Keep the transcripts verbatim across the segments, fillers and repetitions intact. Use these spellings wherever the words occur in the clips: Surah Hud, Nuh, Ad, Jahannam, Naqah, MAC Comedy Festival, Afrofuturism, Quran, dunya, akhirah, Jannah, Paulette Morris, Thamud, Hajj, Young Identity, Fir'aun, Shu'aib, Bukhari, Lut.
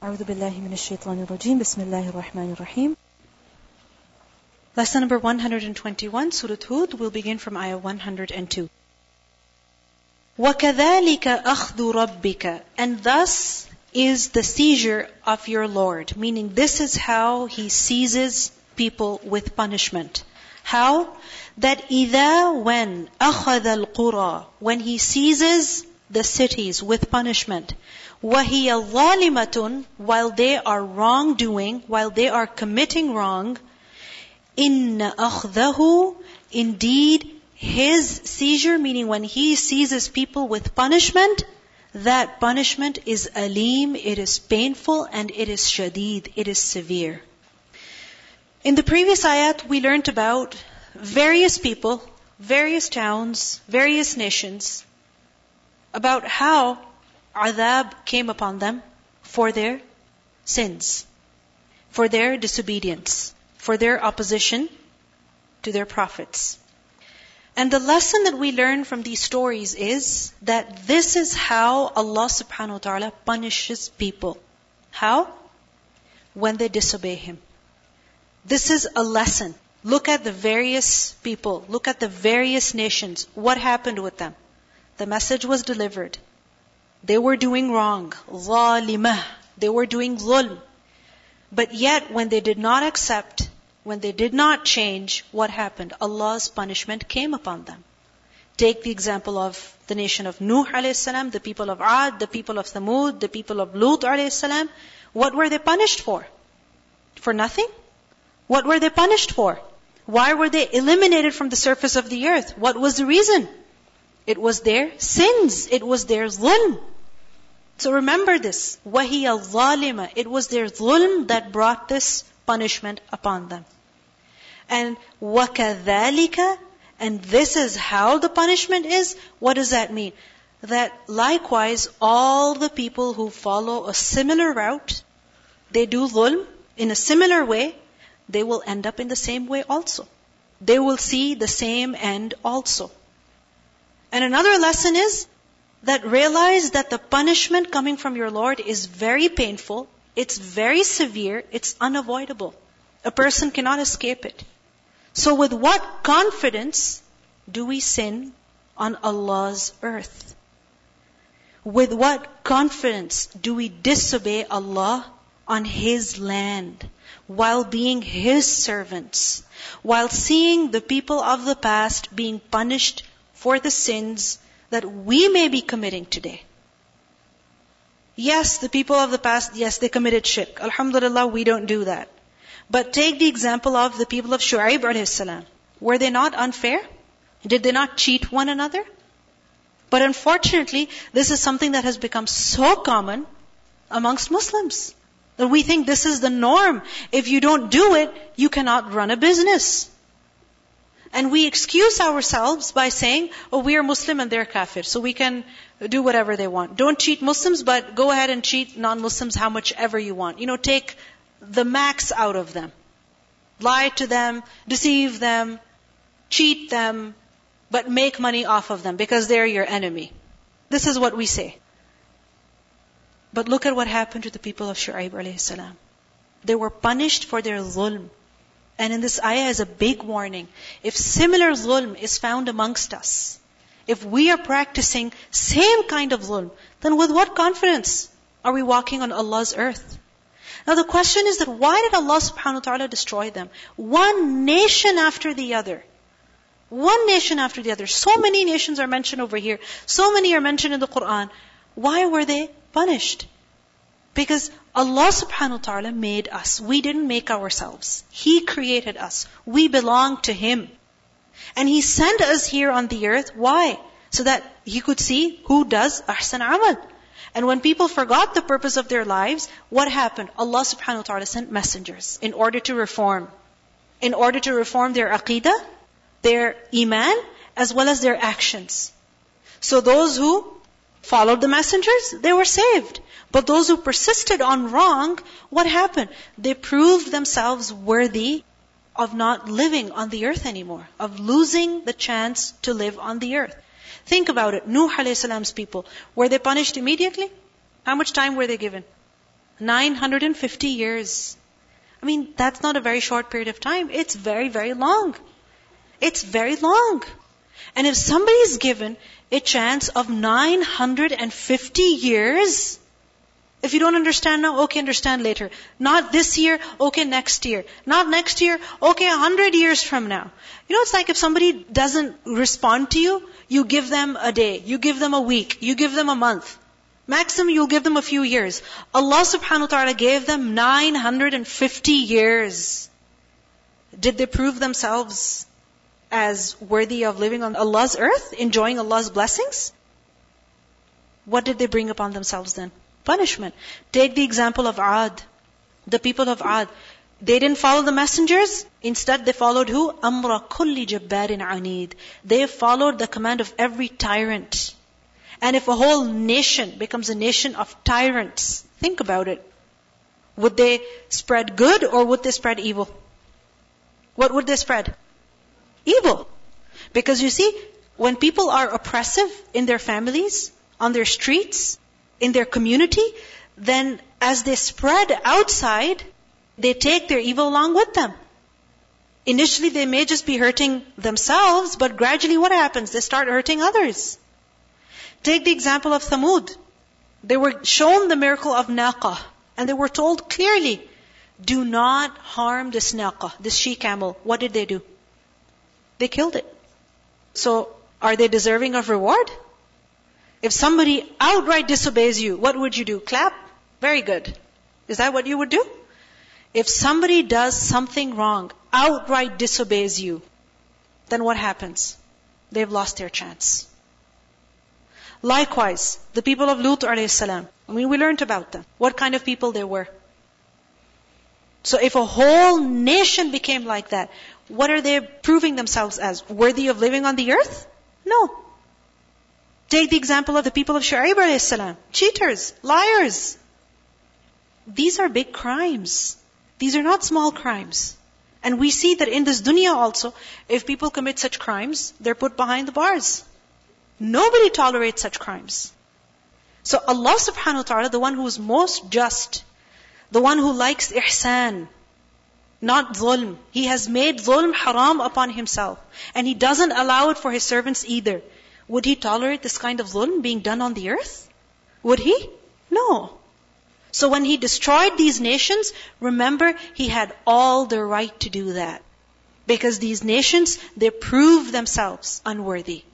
أعوذ بالله من الشيطان الرجيم بسم الله الرحمن الرحيم Lesson number one hundred twenty-one, Surah Hud, will begin from ayah one hundred two. وَكَذَلِكَ أَخْذُ رَبِّكَ And thus is the seizure of your Lord. Meaning this is how He seizes people with punishment. How? That إِذَا when أَخَذَ الْقُرَى When He seizes the cities with punishment. وَهِيَ ظَالِمَةٌ While they are wrongdoing, while they are committing wrong, إِنَّ أَخْذَهُ Indeed, His seizure, meaning when He seizes people with punishment, that punishment is aleem, it is painful, and it is shadid, it is severe. In the previous ayat, we learnt about various people, various towns, various nations, about how adab came upon them for their sins, for their disobedience, for their opposition to their prophets. And the lesson that we learn from these stories is that this is how Allah subhanahu wa ta'ala punishes people. How? When they disobey Him. This is a lesson. Look at the various people. Look at the various nations. What happened with them? The message was delivered. They were doing wrong. ظَالِمَةٌ They were doing zulm. But yet, when they did not accept, when they did not change, what happened? Allah's punishment came upon them. Take the example of the nation of Nuh alayhis salam, the people of Ad, the people of Thamud, the people of Lut alayhis salam. What were they punished for? For nothing? What were they punished for? Why were they eliminated from the surface of the earth? What was the reason? It was their sins. It was their zulm. So remember this. وَهِيَ الظَّالِمَةُ It was their zulm that brought this punishment upon them. And وَكَذَلِكَ And this is how the punishment is. What does that mean? That likewise, all the people who follow a similar route, they do zulm in a similar way, they will end up in the same way also. They will see the same end also. And another lesson is, that realize that the punishment coming from your Lord is very painful, it's very severe, it's unavoidable. A person cannot escape it. So with what confidence do we sin on Allah's earth? With what confidence do we disobey Allah on His land, while being His servants, while seeing the people of the past being punished for the sins that we may be committing today? Yes, the people of the past, yes, they committed shirk. Alhamdulillah, we don't do that. But take the example of the people of Shu'aib alayhis salam. Were they not unfair? Did they not cheat one another? But unfortunately, this is something that has become so common amongst Muslims, that we think this is the norm. If you don't do it, you cannot run a business. And we excuse ourselves by saying, oh, we are Muslim and they're kafir, so we can do whatever they want. Don't cheat Muslims, but go ahead and cheat non-Muslims how much ever you want. You know, take the max out of them. Lie to them, deceive them, cheat them, but make money off of them because they're your enemy. This is what we say. But look at what happened to the people of Shu'aib alayhi salam. They were punished for their zulm. And in this ayah is a big warning. If similar zulm is found amongst us, if we are practicing same kind of zulm, then with what confidence are we walking on Allah's earth? Now the question is that why did Allah subhanahu wa ta'ala destroy them? One nation after the other. One nation after the other. So many nations are mentioned over here. So many are mentioned in the Quran. Why were they punished? Because Allah subhanahu wa ta'ala made us. We didn't make ourselves. He created us. We belong to Him. And He sent us here on the earth. Why? So that He could see who does ahsan amal. And when people forgot the purpose of their lives, what happened? Allah subhanahu wa ta'ala sent messengers in order to reform. In order to reform their aqidah, their iman, as well as their actions. So those who followed the messengers, they were saved. But those who persisted on wrong, what happened? They proved themselves worthy of not living on the earth anymore, of losing the chance to live on the earth. Think about it. Nuh alayhis salam's people, were they punished immediately? How much time were they given? nine hundred fifty years. I mean, that's not a very short period of time. It's very, very long. It's very long. And if somebody is given a chance of nine hundred fifty years, if you don't understand now, okay, understand later. Not this year, okay, next year. Not next year, okay, one hundred years from now. You know, it's like if somebody doesn't respond to you, you give them a day, you give them a week, you give them a month. Maximum, you'll give them a few years. Allah subhanahu wa ta'ala gave them nine hundred fifty years. Did they prove themselves as worthy of living on Allah's earth, enjoying Allah's blessings? What did they bring upon themselves then? Punishment. Take the example of Ad. The people of Ad. They didn't follow the messengers. Instead, they followed who? Amra kulli jabbarin anid. They followed the command of every tyrant. And if a whole nation becomes a nation of tyrants, think about it. Would they spread good or would they spread evil? What would they spread? Evil. Because you see, when people are oppressive in their families, on their streets, in their community, then as they spread outside, they take their evil along with them. Initially, they may just be hurting themselves, but gradually what happens? They start hurting others. Take the example of Thamud. They were shown the miracle of Naqah. And they were told clearly, do not harm this Naqah, this she-camel. What did they do? They killed it. So, are they deserving of reward? If somebody outright disobeys you, what would you do? Clap? Very good. Is that what you would do? If somebody does something wrong, outright disobeys you, then what happens? They've lost their chance. Likewise, the people of Lut alayhi salam, I mean, we learned about them, what kind of people they were. So if a whole nation became like that, what are they proving themselves as? Worthy of living on the earth? No. Take the example of the people of Shu'aib alayhi salam, cheaters, liars. These are big crimes. These are not small crimes. And we see that in this dunya also, if people commit such crimes, they're put behind the bars. Nobody tolerates such crimes. So Allah subhanahu wa ta'ala, the one who is most just, the one who likes ihsan, not zulm. He has made zulm haram upon himself. And He doesn't allow it for His servants either. Would He tolerate this kind of zulm being done on the earth? Would He? No. So when He destroyed these nations, remember, He had all the right to do that. Because these nations, they prove themselves unworthy.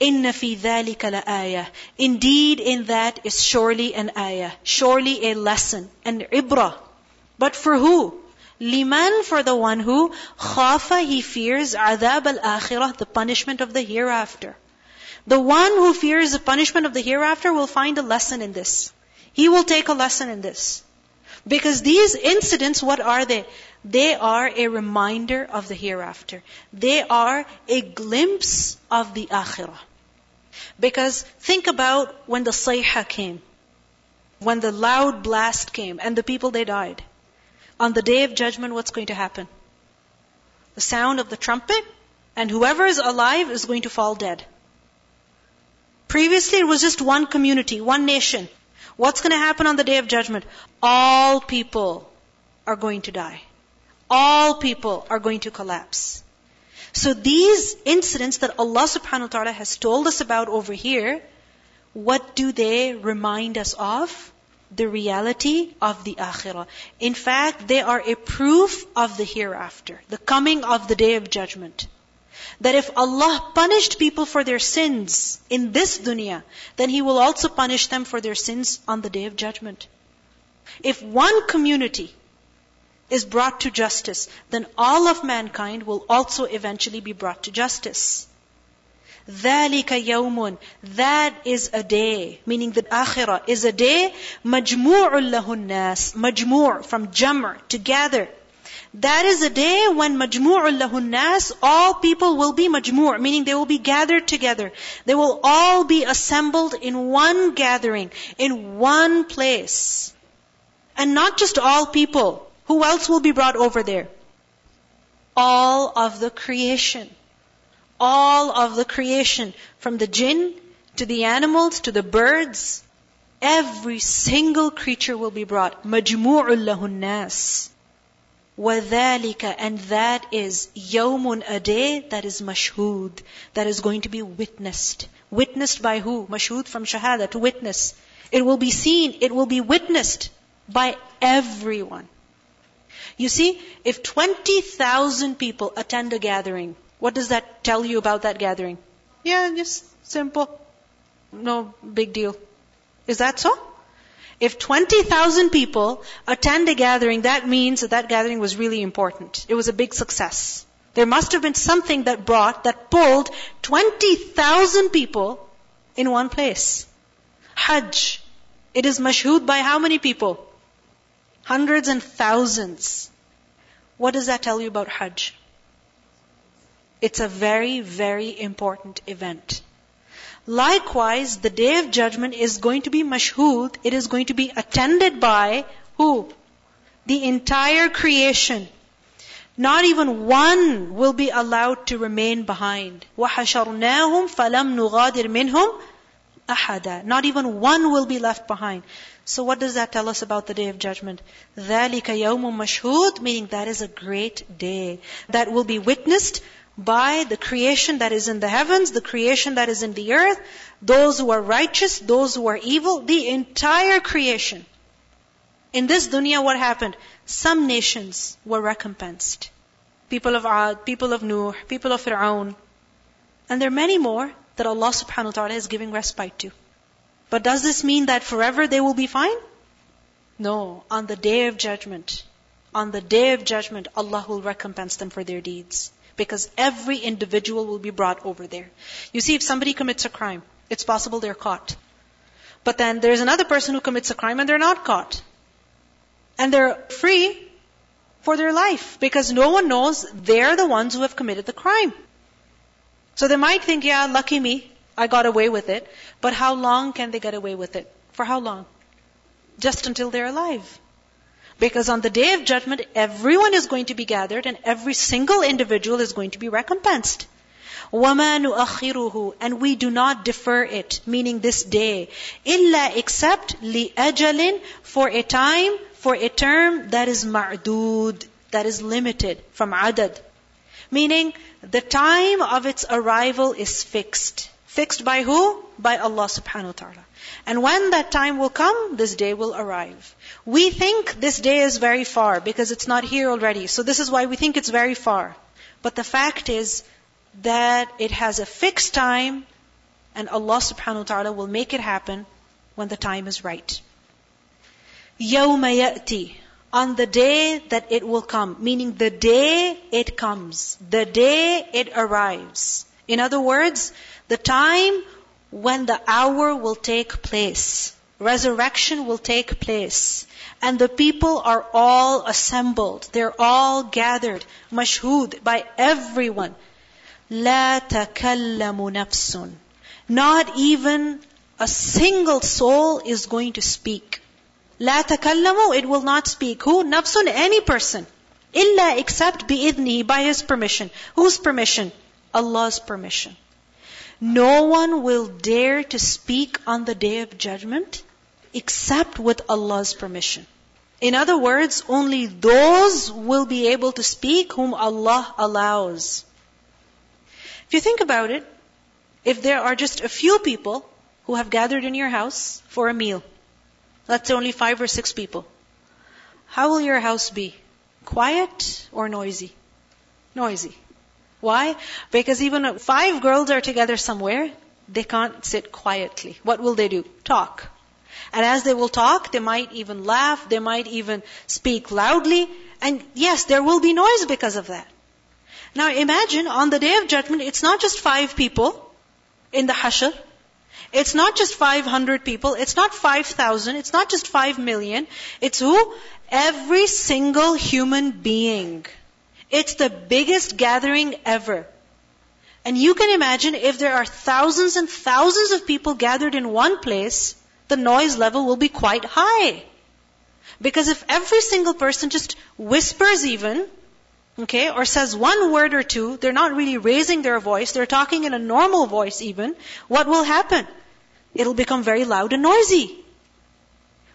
Inna fi dhalika la ayah. Indeed, in that is surely an ayah, surely a lesson, an ibrah. But for who? Liman, for the one who khafa, he fears adab al-akhirah, the punishment of the hereafter. The one who fears the punishment of the hereafter will find a lesson in this. He will take a lesson in this. Because these incidents, what are they? They are a reminder of the hereafter. They are a glimpse of the akhirah. Because think about when the sayha came, when the loud blast came, and the people, they died. On the day of judgment, what's going to happen? The sound of the trumpet, and whoever is alive is going to fall dead. Previously, it was just one community, one nation. What's going to happen on the day of judgment? All people are going to die. All people are going to collapse. So these incidents that Allah subhanahu wa ta'ala has told us about over here, what do they remind us of? The reality of the akhirah. In fact, they are a proof of the hereafter, the coming of the day of judgment. That if Allah punished people for their sins in this dunya, then He will also punish them for their sins on the day of judgment. If one community is brought to justice, then all of mankind will also eventually be brought to justice. ذَلِكَ يَوْمٌ, that is a day, meaning the akhirah is a day, مَجْمُوعٌ لَهُ النَّاسِ, majmur, from jamr, together. That is a day when majmu'ul lahun nas, all people will be majmu', meaning they will be gathered together. They will all be assembled in one gathering, in one place. And not just all people. Who else will be brought over there? All of the creation. All of the creation. From the jinn, to the animals, to the birds. every single creature will be brought. مَجْمُوعٌ لَهُ النَّاسِ وَذَلِكَ, and that is يَوْمٌ, a day that is mashhud, that is going to be witnessed. Witnessed by who? Mashhud from shahada, to witness. It will be seen, it will be witnessed by everyone. You see, if twenty thousand people attend a gathering, what does that tell you about that gathering? Yeah, just simple. No big deal. Is that so? If twenty thousand people attend a gathering, that means that that gathering was really important. It was a big success. There must have been something that brought, that pulled twenty thousand people in one place. Hajj. It is mashhud by how many people? Hundreds and thousands. What does that tell you about Hajj? It's a very, very important event. Likewise, the Day of Judgment is going to be mashhud. It is going to be attended by who? The entire creation. Not even one will be allowed to remain behind. وَحَشَرْنَاهُمْ فَلَمْ نُغَادِرْ مِنْهُمْ أَحَدًا. Not even one will be left behind. So what does that tell us about the Day of Judgment? ذَلِكَ يَوْمٌ مَشْهُودٌ, meaning that is a great day that will be witnessed by the creation that is in the heavens, the creation that is in the earth, those who are righteous, those who are evil, the entire creation. In this dunya, what happened? Some nations were recompensed. People of Ad, people of Nuh, people of Fir'aun. And there are many more that Allah subhanahu wa ta'ala is giving respite to. But does this mean that forever they will be fine? No. On the Day of Judgment, on the Day of Judgment, Allah will recompense them for their deeds. Because every individual will be brought over there. You see, if somebody commits a crime, it's possible they're caught. But then there's another person who commits a crime and they're not caught. And they're free for their life. Because no one knows they're the ones who have committed the crime. So they might think, yeah, lucky me, I got away with it. But how long can they get away with it? For how long? Just until they're alive. Because on the Day of Judgment, everyone is going to be gathered and every single individual is going to be recompensed. وَمَا نُؤَخِّرُهُ, and we do not defer it, meaning this day. إِلَّا except لِأَجَلٍ, for a time, for a term that is ma'dud, that is limited, from adad. Meaning the time of its arrival is fixed. Fixed by who? By Allah subhanahu wa ta'ala. And when that time will come, this day will arrive. We think this day is very far because it's not here already. So this is why we think it's very far. But the fact is that it has a fixed time and Allah subhanahu wa ta'ala will make it happen when the time is right. يَوْمَ يَأْتِي, on the day that it will come. Meaning the day it comes. The day it arrives. In other words, the time when the hour will take place, resurrection will take place, and the people are all assembled, they're all gathered, mashhud by everyone. لَا تَكَلَّمُ نَفْسٌ, not even a single soul is going to speak. لَا تَكَلَّمُ, it will not speak. Who? Nafsun, any person. إِلَّا except بِإِذْنِهِ, by His permission. Whose permission? Allah's permission. No one will dare to speak on the Day of Judgment except with Allah's permission. In other words, only those will be able to speak whom Allah allows. If you think about it, if there are just a few people who have gathered in your house for a meal, let's say only five or six people, how will your house be? Quiet or noisy? Noisy. Why? Because even if five girls are together somewhere, they can't sit quietly. What will they do? Talk. And as they will talk, they might even laugh, they might even speak loudly. And yes, there will be noise because of that. Now imagine, on the Day of Judgment, it's not just five people in the hashr. It's not just five hundred people. It's not five thousand. It's not just five million. It's who? Every single human being. It's the biggest gathering ever. And you can imagine if there are thousands and thousands of people gathered in one place, the noise level will be quite high. Because if every single person just whispers even, okay, or says one word or two, they're not really raising their voice, they're talking in a normal voice even, what will happen? It'll become very loud and noisy.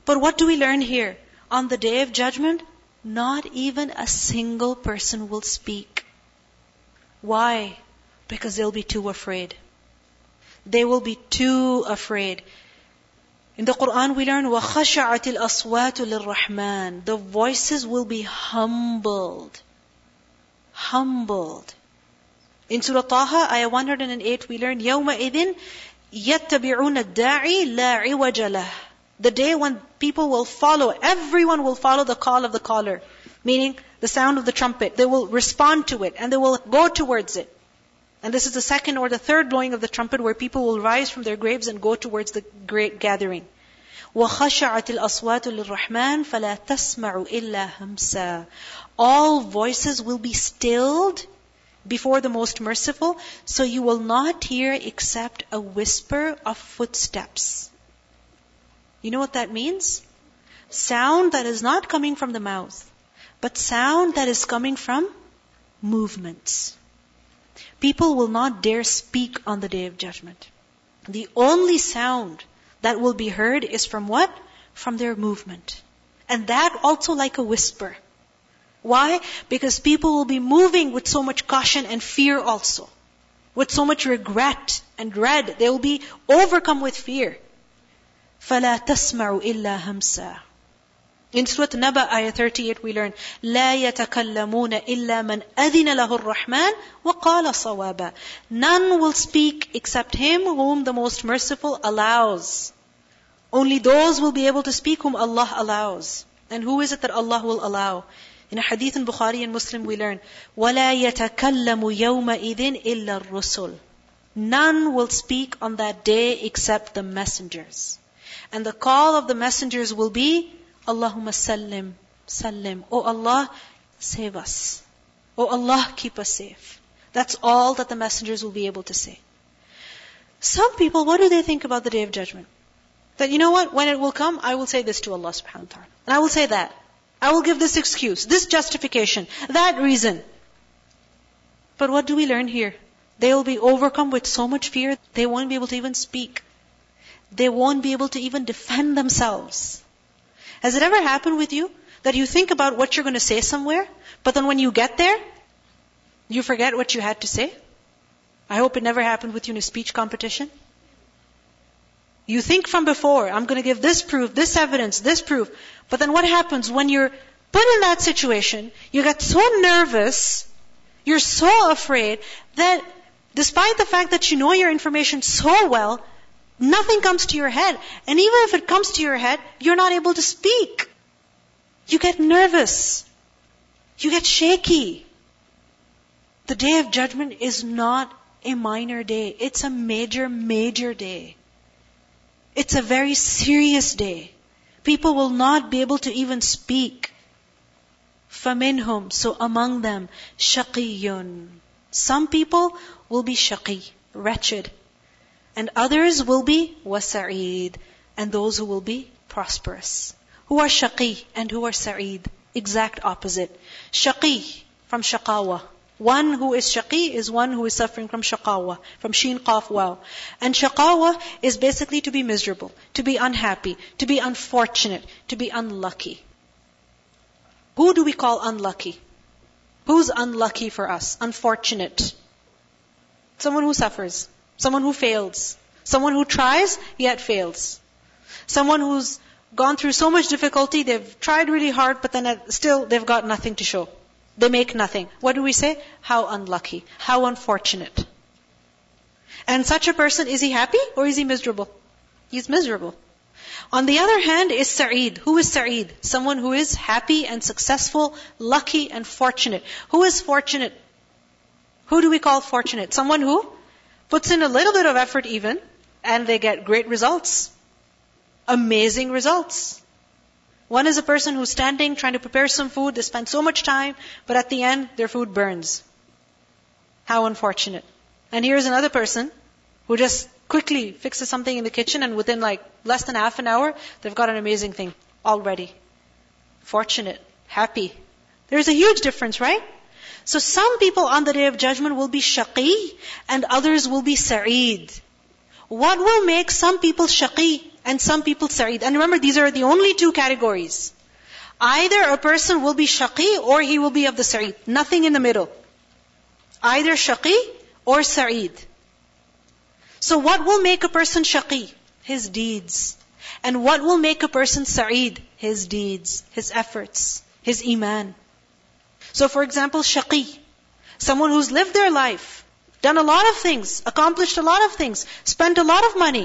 But what do we learn here? On the day of judgment, not even a single person will speak. Why? Because they'll be too afraid. They will be too afraid. In the Quran we learn, وَخَشَعَتِ الْأَصْوَاتُ لِلرَّحْمَنِ. The voices will be humbled. Humbled. In Surah Taha, Ayah one hundred eight, we learn, يَوْمَئِذٍ يَتَّبِعُونَ الدَّاعِي لَا عِوَجَ لَهُ. The day when people will follow, everyone will follow the call of the caller. Meaning, the sound of the trumpet. They will respond to it, and they will go towards it. And this is the second or the third blowing of the trumpet where people will rise from their graves and go towards the great gathering. وَخَشَعَتِ الْأَصْوَاتُ لِلرَّحْمَنِ فَلَا تَسْمَعُ إِلَّا هَمْسًا. All voices will be stilled before the Most Merciful, so you will not hear except a whisper of footsteps. You know what that means? Sound that is not coming from the mouth, but sound that is coming from movements. People will not dare speak on the Day of Judgment. The only sound that will be heard is from what? From their movement. And that also like a whisper. Why? Because people will be moving with so much caution and fear also. With so much regret and dread. They will be overcome with fear. فَلَا تَسْمَعُ إِلَّا هَمْسًا. In Surah Naba, Ayah thirty-eight, we learn, لَا يَتَكَلَّمُونَ إِلَّا مَنْ أَذِنَ لَهُ الرَّحْمَنِ وَقَالَ صَوَابًا. None will speak except him whom the Most Merciful allows. Only those will be able to speak whom Allah allows. And who is it that Allah will allow? In a hadith in Bukhari and Muslim, we learn, وَلَا يَتَكَلَّمُ يَوْمَئِذٍ إِلَّا الرُّسُلُ. None will speak on that day except the messengers. And the call of the messengers will be, Allahumma sallim, sallim. O Allah, save us. O Allah, keep us safe. That's all that the messengers will be able to say. Some people, what do they think about the Day of Judgment? That, you know what, when it will come, I will say this to Allah subhanahu wa ta'ala. And I will say that. I will give this excuse, this justification, that reason. But what do we learn here? They will be overcome with so much fear, they won't be able to even speak. They won't be able to even defend themselves. Has it ever happened with you that you think about what you're going to say somewhere, but then when you get there, you forget what you had to say? I hope it never happened with you in a speech competition. You think from before, I'm going to give this proof, this evidence, this proof. But then what happens when you're put in that situation, you get so nervous, you're so afraid that despite the fact that you know your information so well, nothing comes to your head. And even if it comes to your head, you're not able to speak. You get nervous. You get shaky. The Day of Judgment is not a minor day. It's a major, major day. It's a very serious day. People will not be able to even speak. فَمِنْهُمْ. So among them, شَقِيٌّ. Some people will be shaqi, wretched. And others will be وَسَعِيد, and those who will be prosperous. Who are shaqi and who are sa'id? Exact opposite. Shaqi, from shaqawa. One who is shaqi is one who is suffering from shaqawa, from sheen, qaf, waw. And shaqawa is basically to be miserable, to be unhappy, to be unfortunate, to be unlucky. Who do we call unlucky? Who's unlucky for us? Unfortunate. Someone who suffers. Someone who fails. Someone who tries, yet fails. Someone who's gone through so much difficulty, they've tried really hard, but then still they've got nothing to show. They make nothing. What do we say? How unlucky. How unfortunate. And such a person, is he happy or is he miserable? He's miserable. On the other hand is Sa'id. Who is Sa'id? Someone who is happy and successful, lucky and fortunate. Who is fortunate? Who do we call fortunate? Someone who puts in a little bit of effort even, and they get great results. Amazing results. One is a person who's standing, trying to prepare some food, they spend so much time, but at the end, their food burns. How unfortunate. And here's another person who just quickly fixes something in the kitchen, and within like less than half an hour, they've got an amazing thing already. Fortunate. Happy. There's a huge difference, right? So some people on the Day of Judgment will be shaqi and others will be sa'id. What will make some people shaqi and some people Sa'id. And remember, these are the only two categories. Either a person will be Shaqi or he will be of the Sa'id. Nothing in the middle. Either Shaqi or Sa'id. So what will make a person Shaqi? His deeds. And what will make a person Sa'id? His deeds, his efforts, his iman. So for example, Shaqi. Someone who's lived their life, done a lot of things, accomplished a lot of things, spent a lot of money,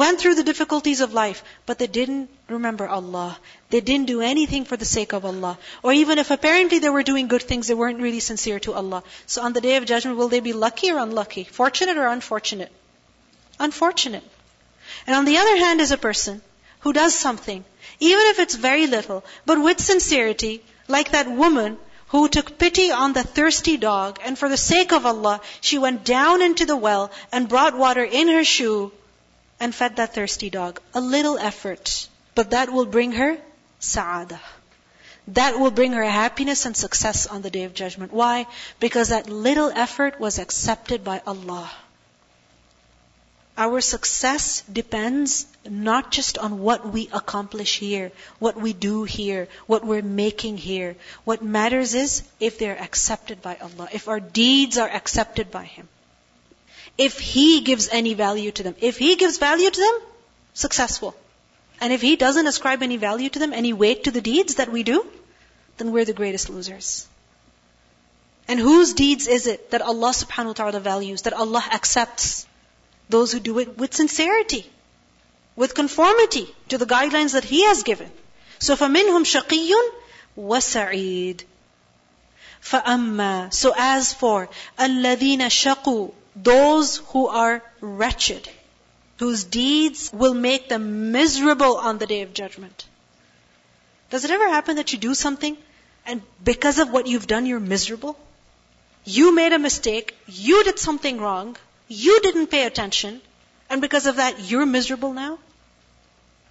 went through the difficulties of life, but they didn't remember Allah. They didn't do anything for the sake of Allah. Or even if apparently they were doing good things, they weren't really sincere to Allah. So on the Day of Judgment, will they be lucky or unlucky? Fortunate or unfortunate? Unfortunate. And on the other hand is a person who does something, even if it's very little, but with sincerity, like that woman who took pity on the thirsty dog, and for the sake of Allah, she went down into the well and brought water in her shoe and fed that thirsty dog. A little effort, but that will bring her sa'adah. That will bring her happiness and success on the Day of Judgment. Why? Because that little effort was accepted by Allah. Our success depends not just on what we accomplish here, what we do here, what we're making here. What matters is if they're accepted by Allah, if our deeds are accepted by Him, if He gives any value to them. If He gives value to them, successful. And if He doesn't ascribe any value to them, any weight to the deeds that we do, then we're the greatest losers. And whose deeds is it that Allah subhanahu wa ta'ala values, that Allah accepts? Those who do it with sincerity, with conformity to the guidelines that He has given. So, فَمِنْهُمْ شَقِيٌّ وَسَعِيدٌ فَأَمَّا So as for الَّذِينَ شَقُوا those who are wretched, whose deeds will make them miserable on the Day of Judgment. Does it ever happen that you do something and because of what you've done, you're miserable? You made a mistake, you did something wrong, you didn't pay attention, and because of that, you're miserable now?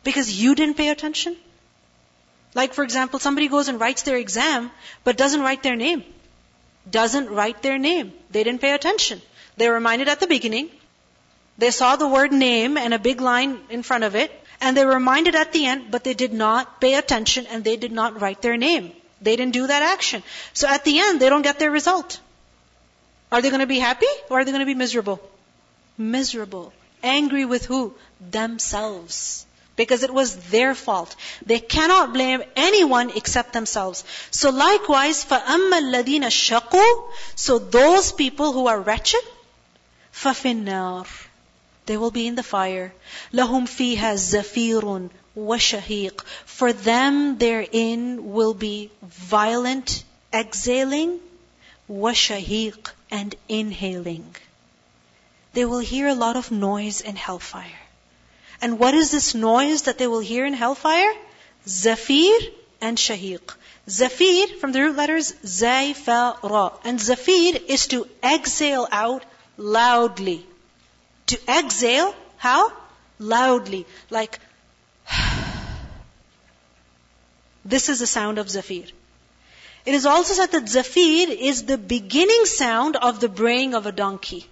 Because you didn't pay attention? Like, for example, somebody goes and writes their exam, but doesn't write their name. Doesn't write their name. They didn't pay attention. They were reminded at the beginning. They saw the word name and a big line in front of it, and they were reminded at the end, but they did not pay attention and they did not write their name. They didn't do that action. So at the end, they don't get their result. Are they going to be happy or are they going to be miserable? Miserable. Angry with who? Themselves. Because it was their fault. They cannot blame anyone except themselves. So likewise, فَأَمَّا الَّذِينَ شَقُوا So those people who are wretched, فَفِي النَّارِ They will be in the fire. لَهُمْ فِيهَا زَفِيرٌ وَشَهِيقٌ For them therein will be violent exhaling, وَشَهِيقٌ and inhaling. They will hear a lot of noise in hellfire. And what is this noise that they will hear in hellfire? Zafir and shahiq. Zafir, from the root letters, zayfara. And zafir is to exhale out loudly. To exhale, how? Loudly. Like, this is the sound of zafir. It is also said that zafir is the beginning sound of the braying of a donkey.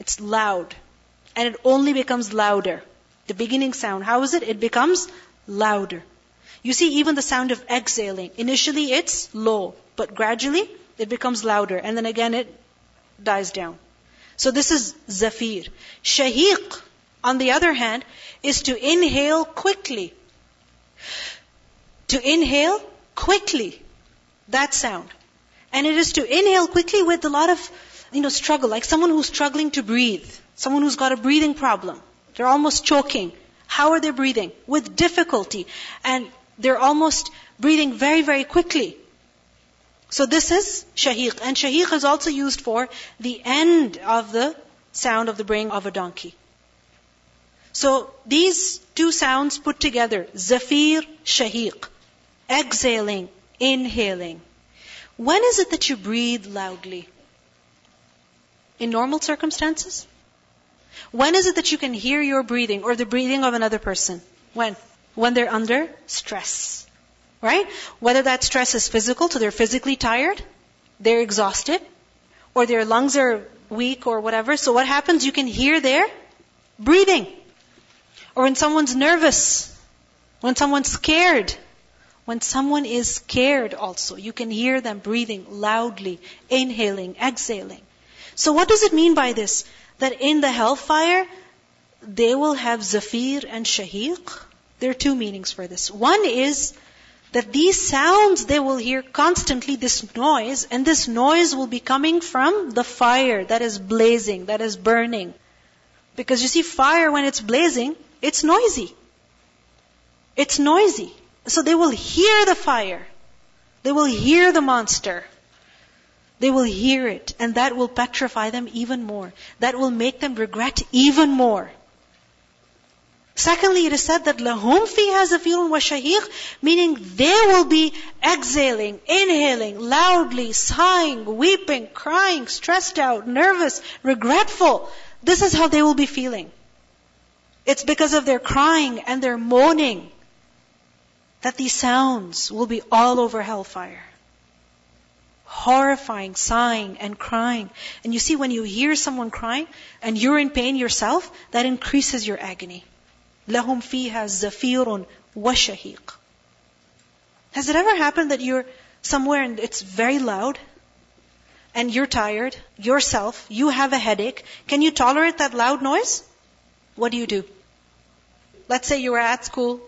It's loud. And it only becomes louder. The beginning sound, how is it? It becomes louder. You see, even the sound of exhaling, initially it's low, but gradually it becomes louder. And then again it dies down. So this is zafir. Shahiq, on the other hand, is to inhale quickly. To inhale quickly. That sound. And it is to inhale quickly with a lot of, you know, struggle, like someone who's struggling to breathe, someone who's got a breathing problem. They're almost choking. How are they breathing? With difficulty. And they're almost breathing very, very quickly. So this is shahiq. And shahiq is also used for the end of the sound of the braying of a donkey. So these two sounds put together, zafir, shahiq, exhaling, inhaling. When is it that you breathe loudly? In normal circumstances? When is it that you can hear your breathing or the breathing of another person? When? When they're under stress. Right? Whether that stress is physical, so they're physically tired, they're exhausted, or their lungs are weak or whatever. So what happens? You can hear their breathing. Or when someone's nervous, when someone's scared, when someone is scared also, you can hear them breathing loudly, inhaling, exhaling. So what does it mean by this? That in the hellfire, they will have zafir and shahiq. There are two meanings for this. One is that these sounds they will hear constantly, this noise, and this noise will be coming from the fire that is blazing, that is burning. Because you see, fire, when it's blazing, it's noisy. It's noisy. So they will hear the fire. They will hear the monster. They will hear it. And that will petrify them even more. That will make them regret even more. Secondly, it is said that لَهُمْ فِيهَا زَفِيرٌ وَشَهِيقٌ, meaning they will be exhaling, inhaling, loudly, sighing, weeping, crying, stressed out, nervous, regretful. This is how they will be feeling. It's because of their crying and their moaning that these sounds will be all over hellfire. Horrifying, sighing and crying. And you see, when you hear someone crying and you're in pain yourself, that increases your agony. لَهُمْ فِيهَا زَفِيرٌ وَشَهِيقٌ. Has it ever happened that you're somewhere and it's very loud and you're tired, yourself, you have a headache? Can you tolerate that loud noise? What do you do? Let's say you were at school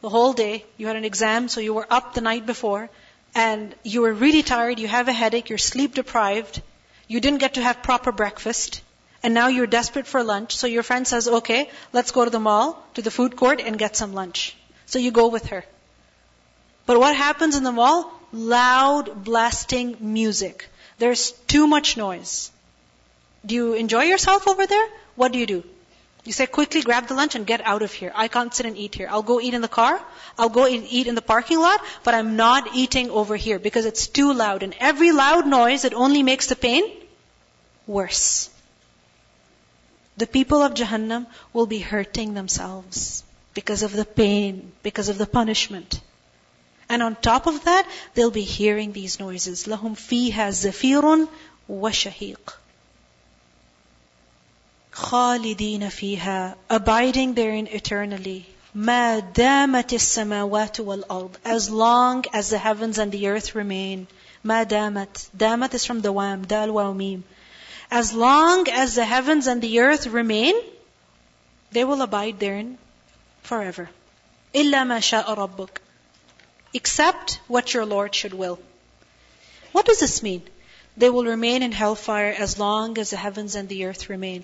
the whole day, you had an exam, so you were up the night before and you were really tired, you have a headache, you're sleep deprived, you didn't get to have proper breakfast. And now you're desperate for lunch, so your friend says, okay, let's go to the mall, to the food court and get some lunch. So you go with her. But what happens in the mall? Loud, blasting music. There's too much noise. Do you enjoy yourself over there? What do you do? You say, quickly grab the lunch and get out of here. I can't sit and eat here. I'll go eat in the car. I'll go eat in the parking lot, but I'm not eating over here because it's too loud. And every loud noise, it only makes the pain worse. The people of Jahannam will be hurting themselves because of the pain, because of the punishment. And on top of that, they'll be hearing these noises. لَهُمْ فِيهَا زَفِيرٌ وَشَهِيقٌ. خَالِدِينَ فِيهَا, abiding therein eternally. مَا دَامَتِ السَّمَاوَاتُ وَالْأَرْضِ, as long as the heavens and the earth remain. مَا دَامَتْ, دَامَتْ is from dawam, dal wa mim. As long as the heavens and the earth remain, they will abide therein forever. إِلَّا مَا شَاءَ رَبُّكَ, except what your Lord should will. What does this mean? They will remain in hellfire as long as the heavens and the earth remain.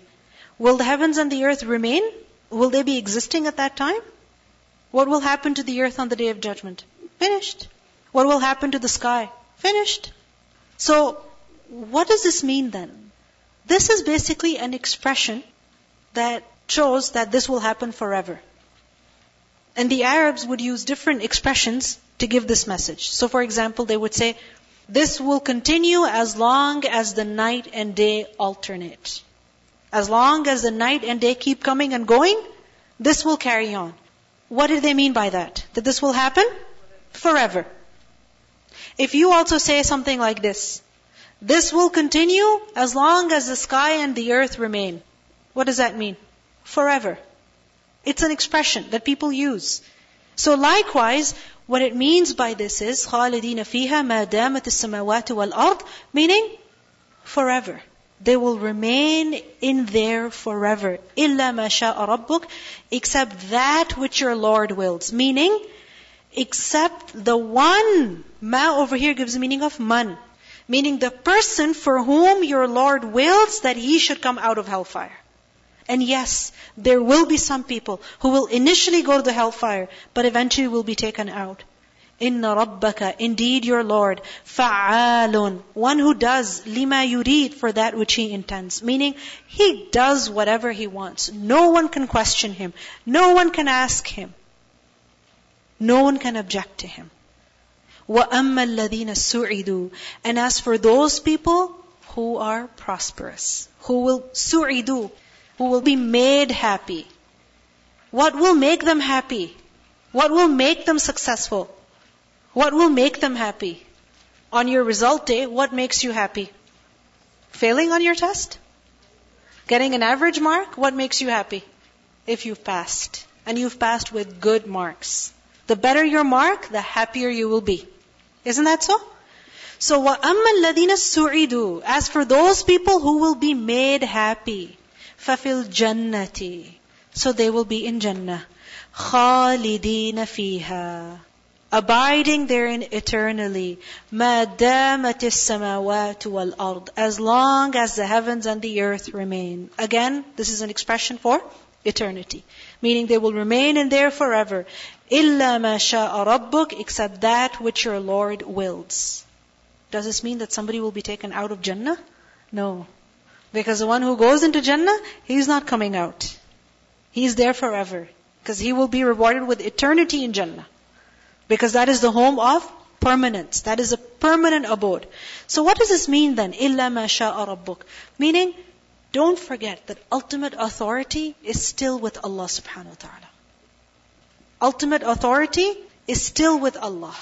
Will the heavens and the earth remain? Will they be existing at that time? What will happen to the earth on the day of judgment? Finished. What will happen to the sky? Finished. So, what does this mean then? This is basically an expression that shows that this will happen forever. And the Arabs would use different expressions to give this message. So for example, they would say, this will continue as long as the night and day alternate. As long as the night and day keep coming and going, this will carry on. What did they mean by that? That this will happen forever. If you also say something like this, this will continue as long as the sky and the earth remain. What does that mean? Forever. It's an expression that people use. So likewise, what it means by this is, خَالِدِينَ فِيهَا مَا دَامَتِ السَّمَاوَاتُ وَالْأَرْضِ, meaning forever. They will remain in there forever. إِلَّا مَا شَاءَ رَبُّكَ, except that which your Lord wills. Meaning, except the one. Ma over here gives the meaning of man. Meaning the person for whom your Lord wills that he should come out of hellfire. And yes, there will be some people who will initially go to the hellfire, but eventually will be taken out. Inna rabbaka, indeed your Lord, fa'alun, one who does lima yurid, for that which he intends. Meaning, he does whatever he wants. No one can question him. No one can ask him. No one can object to him. وَأَمَّا الَّذِينَ سُعِدُوا, and as for those people who are prosperous, who will سُعِدُوا, who will be made happy. What will make them happy? What will make them successful? What will make them happy? On your result day, what makes you happy? Failing on your test? Getting an average mark? What makes you happy? If you passed. and you've passed with good marks. The better your mark, the happier you will be. Isn't that so? So, وَأَمَّا الَّذِينَ سُعِدُوا, as for those people who will be made happy, فَفِي الْجَنَّةِ, so they will be in Jannah. خَالِدِينَ فِيهَا, abiding therein eternally. مَا دَامَتِ السَّمَاوَاتُ وَالْأَرْضُ, as long as the heavens and the earth remain. Again, this is an expression for eternity, meaning they will remain in there forever. إِلَّا مَا شَاءَ رَبُّكَ, except that which your Lord wills. Does this mean that somebody will be taken out of Jannah? No. Because the one who goes into Jannah, he's not coming out. He's there forever. Because he will be rewarded with eternity in Jannah. Because that is the home of permanence. That is a permanent abode. So what does this mean then? إِلَّا مَا شَاءَ رَبُّكَ, meaning, don't forget that ultimate authority is still with Allah subhanahu wa ta'ala. Ultimate authority is still with Allah.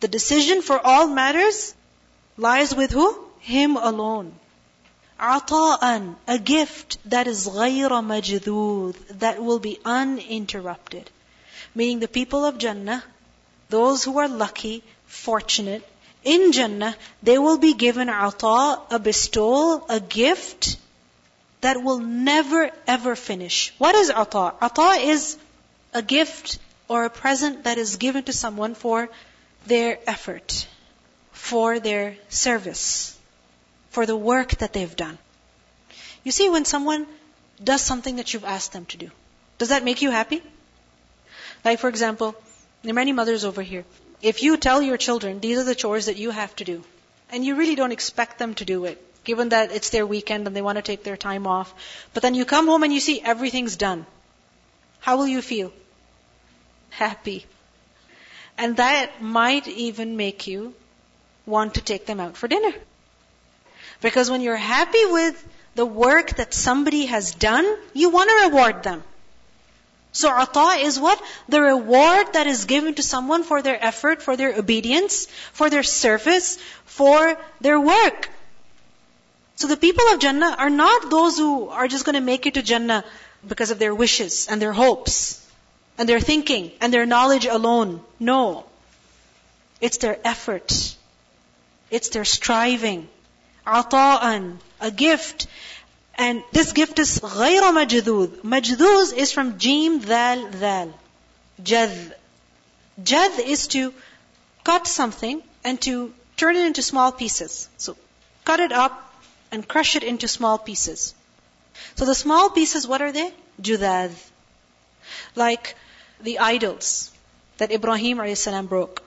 The decision for all matters lies with who? Him alone. Ata'an, a gift that is ghayra majdud, that will be uninterrupted. Meaning the people of Jannah, those who are lucky, fortunate, in Jannah, they will be given ata, a bestowal, a gift that will never ever finish. What is ata? Ata is a gift or a present that is given to someone for their effort, for their service, for the work that they've done. You see, when someone does something that you've asked them to do, does that make you happy? Like for example, there are many mothers over here. If you tell your children, these are the chores that you have to do, and you really don't expect them to do it, given that it's their weekend and they want to take their time off, but then you come home and you see everything's done, how will you feel? Happy. And that might even make you want to take them out for dinner. Because when you're happy with the work that somebody has done, you want to reward them. So ata is what? The reward that is given to someone for their effort, for their obedience, for their service, for their work. So the people of Jannah are not those who are just going to make it to Jannah because of their wishes and their hopes and their thinking and their knowledge alone. No. It's their effort. It's their striving. Ata'an, a gift. And this gift is غَيْرَ مَجْذُوذ. Majdud is from Jim, Dal, Dal. Jadh. Jadh is to cut something and to turn it into small pieces. So cut it up and crush it into small pieces. So the small pieces, what are they? Judad. Like the idols that Ibrahim alayhis salam broke.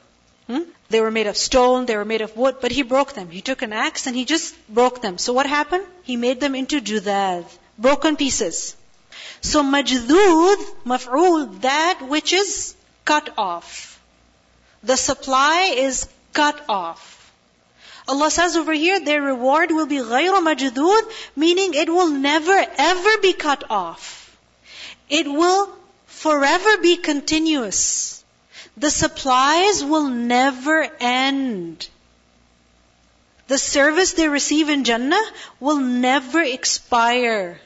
Hmm? They were made of stone, they were made of wood, but he broke them. He took an axe and he just broke them. So what happened? He made them into judad, broken pieces. So majdud, maf'ul, that which is cut off. The supply is cut off. Allah says over here, their reward will be غَيْرَ مَجْدُودٍ, meaning it will never ever be cut off. It will forever be continuous. The supplies will never end. The service they receive in Jannah will never expire.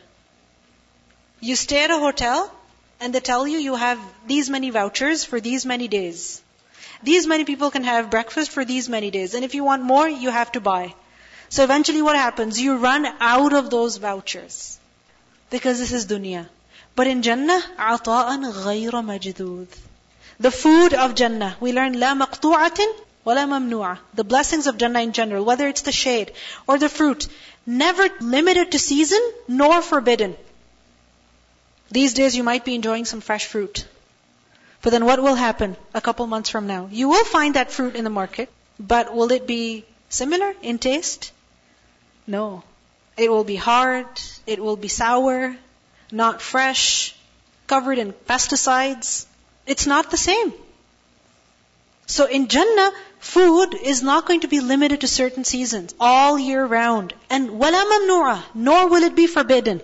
You stay at a hotel and they tell you, you have these many vouchers for these many days. These many people can have breakfast for these many days. And if you want more, you have to buy. So eventually what happens? You run out of those vouchers. Because this is dunya. But in Jannah, عَطَاءً غَيْرَ مَجْدُودٍ. The food of Jannah. We learn, لَا مَقْطُوعَةٍ وَلَا مَمْنُوعَةٍ. The blessings of Jannah in general, whether it's the shade or the fruit, never limited to season nor forbidden. These days you might be enjoying some fresh fruit. But then what will happen a couple months from now? You will find that fruit in the market, but will it be similar in taste? No. It will be hard, it will be sour, not fresh, covered in pesticides. It's not the same. So in Jannah, food is not going to be limited to certain seasons, all year round. And وَلَا مَمْنُوعَةٍ, nor will it be forbidden.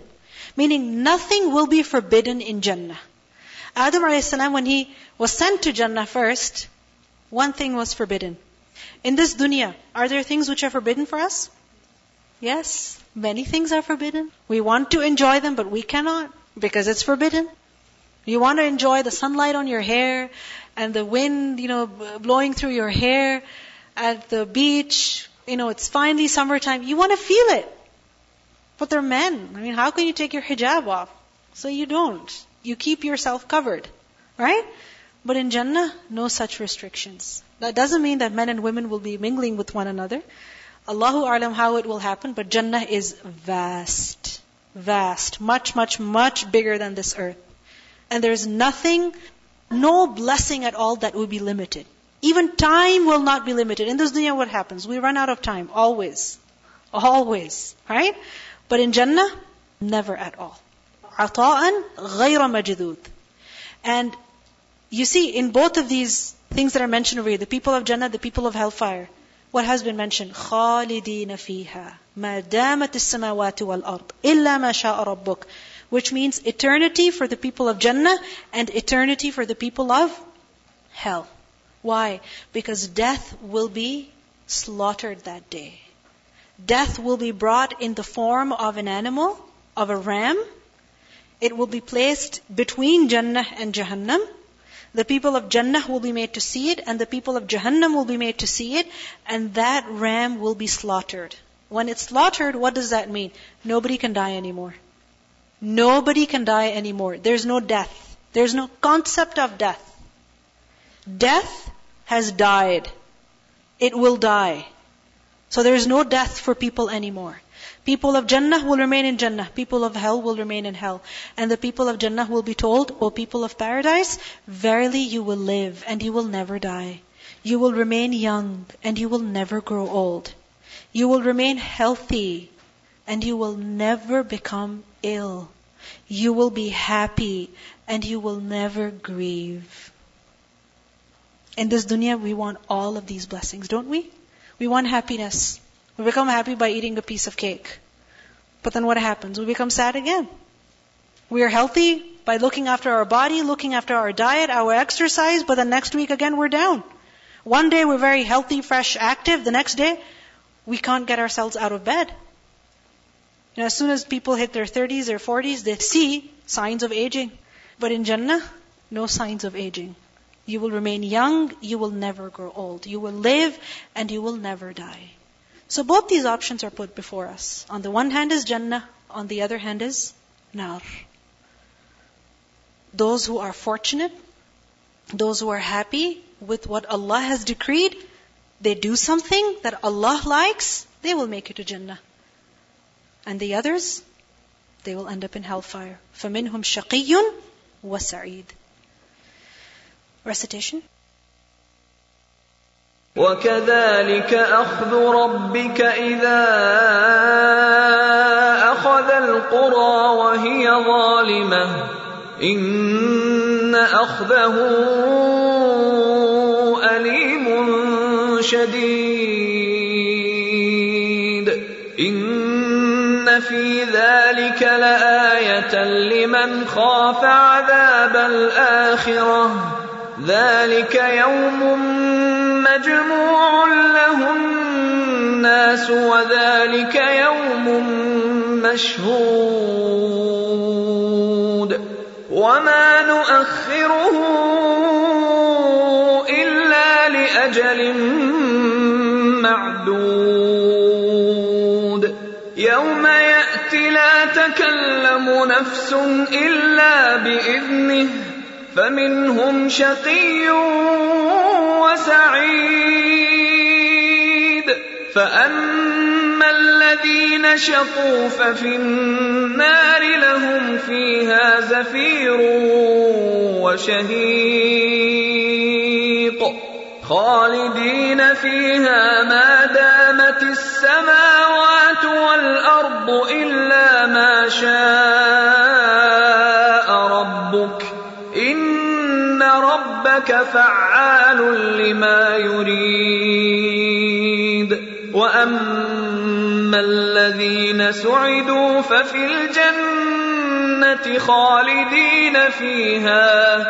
Meaning nothing will be forbidden in Jannah. Adam alayhis salam, when he was sent to Jannah first, one thing was forbidden. In this dunya, are there things which are forbidden for us? Yes, many things are forbidden. We want to enjoy them, but we cannot because it's forbidden. You want to enjoy the sunlight on your hair and the wind, you know, blowing through your hair at the beach. You know, it's finally summertime. You want to feel it. But they're men. I mean, how can you take your hijab off? So you don't. You keep yourself covered, right? But in Jannah, no such restrictions. That doesn't mean that men and women will be mingling with one another. Allahu A'lam how it will happen, but Jannah is vast. Vast. Much, much, much bigger than this earth. And there's nothing, no blessing at all that will be limited. Even time will not be limited. In this dunya, what happens? We run out of time, always. Always, right? But in Jannah, never at all. Ata'an ghayra majdud. And you see, in both of these things that are mentioned over here, the people of Jannah, the people of hellfire, what has been mentioned? خَالِدِينَ فِيهَا مَا دَامَتِ السَّمَاوَاتِ وَالْأَرْضِ إِلَّا مَا شَاءَ رَبُّكَ, which means eternity for the people of Jannah and eternity for the people of hell. Why? Because death will be slaughtered that day. Death will be brought in the form of an animal, of a ram. It will be placed between Jannah and Jahannam. The people of Jannah will be made to see it, and the people of Jahannam will be made to see it, and that ram will be slaughtered. When it's slaughtered, what does that mean? Nobody can die anymore. Nobody can die anymore. There's no death. There's no concept of death. Death has died. It will die. So there is no death for people anymore. People of Jannah will remain in Jannah. People of hell will remain in hell. And the people of Jannah will be told, O people of paradise, verily you will live and you will never die. You will remain young and you will never grow old. You will remain healthy and you will never become ill. You will be happy and you will never grieve. In this dunya, we want all of these blessings, don't we? We want happiness. We become happy by eating a piece of cake. But then what happens? We become sad again. We are healthy by looking after our body, looking after our diet, our exercise, but the next week again we're down. One day we're very healthy, fresh, active. The next day, we can't get ourselves out of bed. You know, as soon as people hit their thirties or forties, they see signs of aging. But in Jannah, no signs of aging. You will remain young, you will never grow old. You will live and you will never die. So both these options are put before us. On the one hand is Jannah, on the other hand is Nar. Those who are fortunate, those who are happy with what Allah has decreed, they do something that Allah likes, they will make it to Jannah. And the others, they will end up in hellfire. فَمِنْهُمْ شَقِيٌّ وَسَعِيدٌ. Recitation. وَكَذَلِكَ أَخْذُ رَبِّكَ إِذَا أَخَذَ الْقُرَى وَهِيَ ظَالِمَةٌ إِنَّ أَخْذَهُ أَلِيمٌ شَدِيدٌ إِنَّ فِي ذَلِكَ لَآيَةً لِمَنْ خَافَ عَذَابَ الْآخِرَةِ ذَلِكَ يَوْمٌ مجموع له الناس وذلك يوم مشهود وما نؤخره إلا لأجل معدود يوم يأتي لا تكلم نفس إلا بإذنه فمنهم شقي وسعيد فأما الذين شقوا ففي النار لهم فيها زفير وشهيق خالدين فيها ما دامت السماوات والأرض إلا ما شاء ربك فعال لما يريد وأما الذين سعدوا ففي الجنة خالدين فيها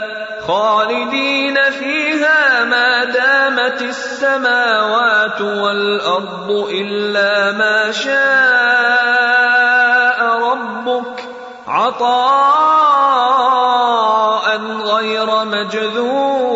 خالدين فيها ما دامت السماوات والأرض إلا ما شاء ربك عطاء غير مجذوب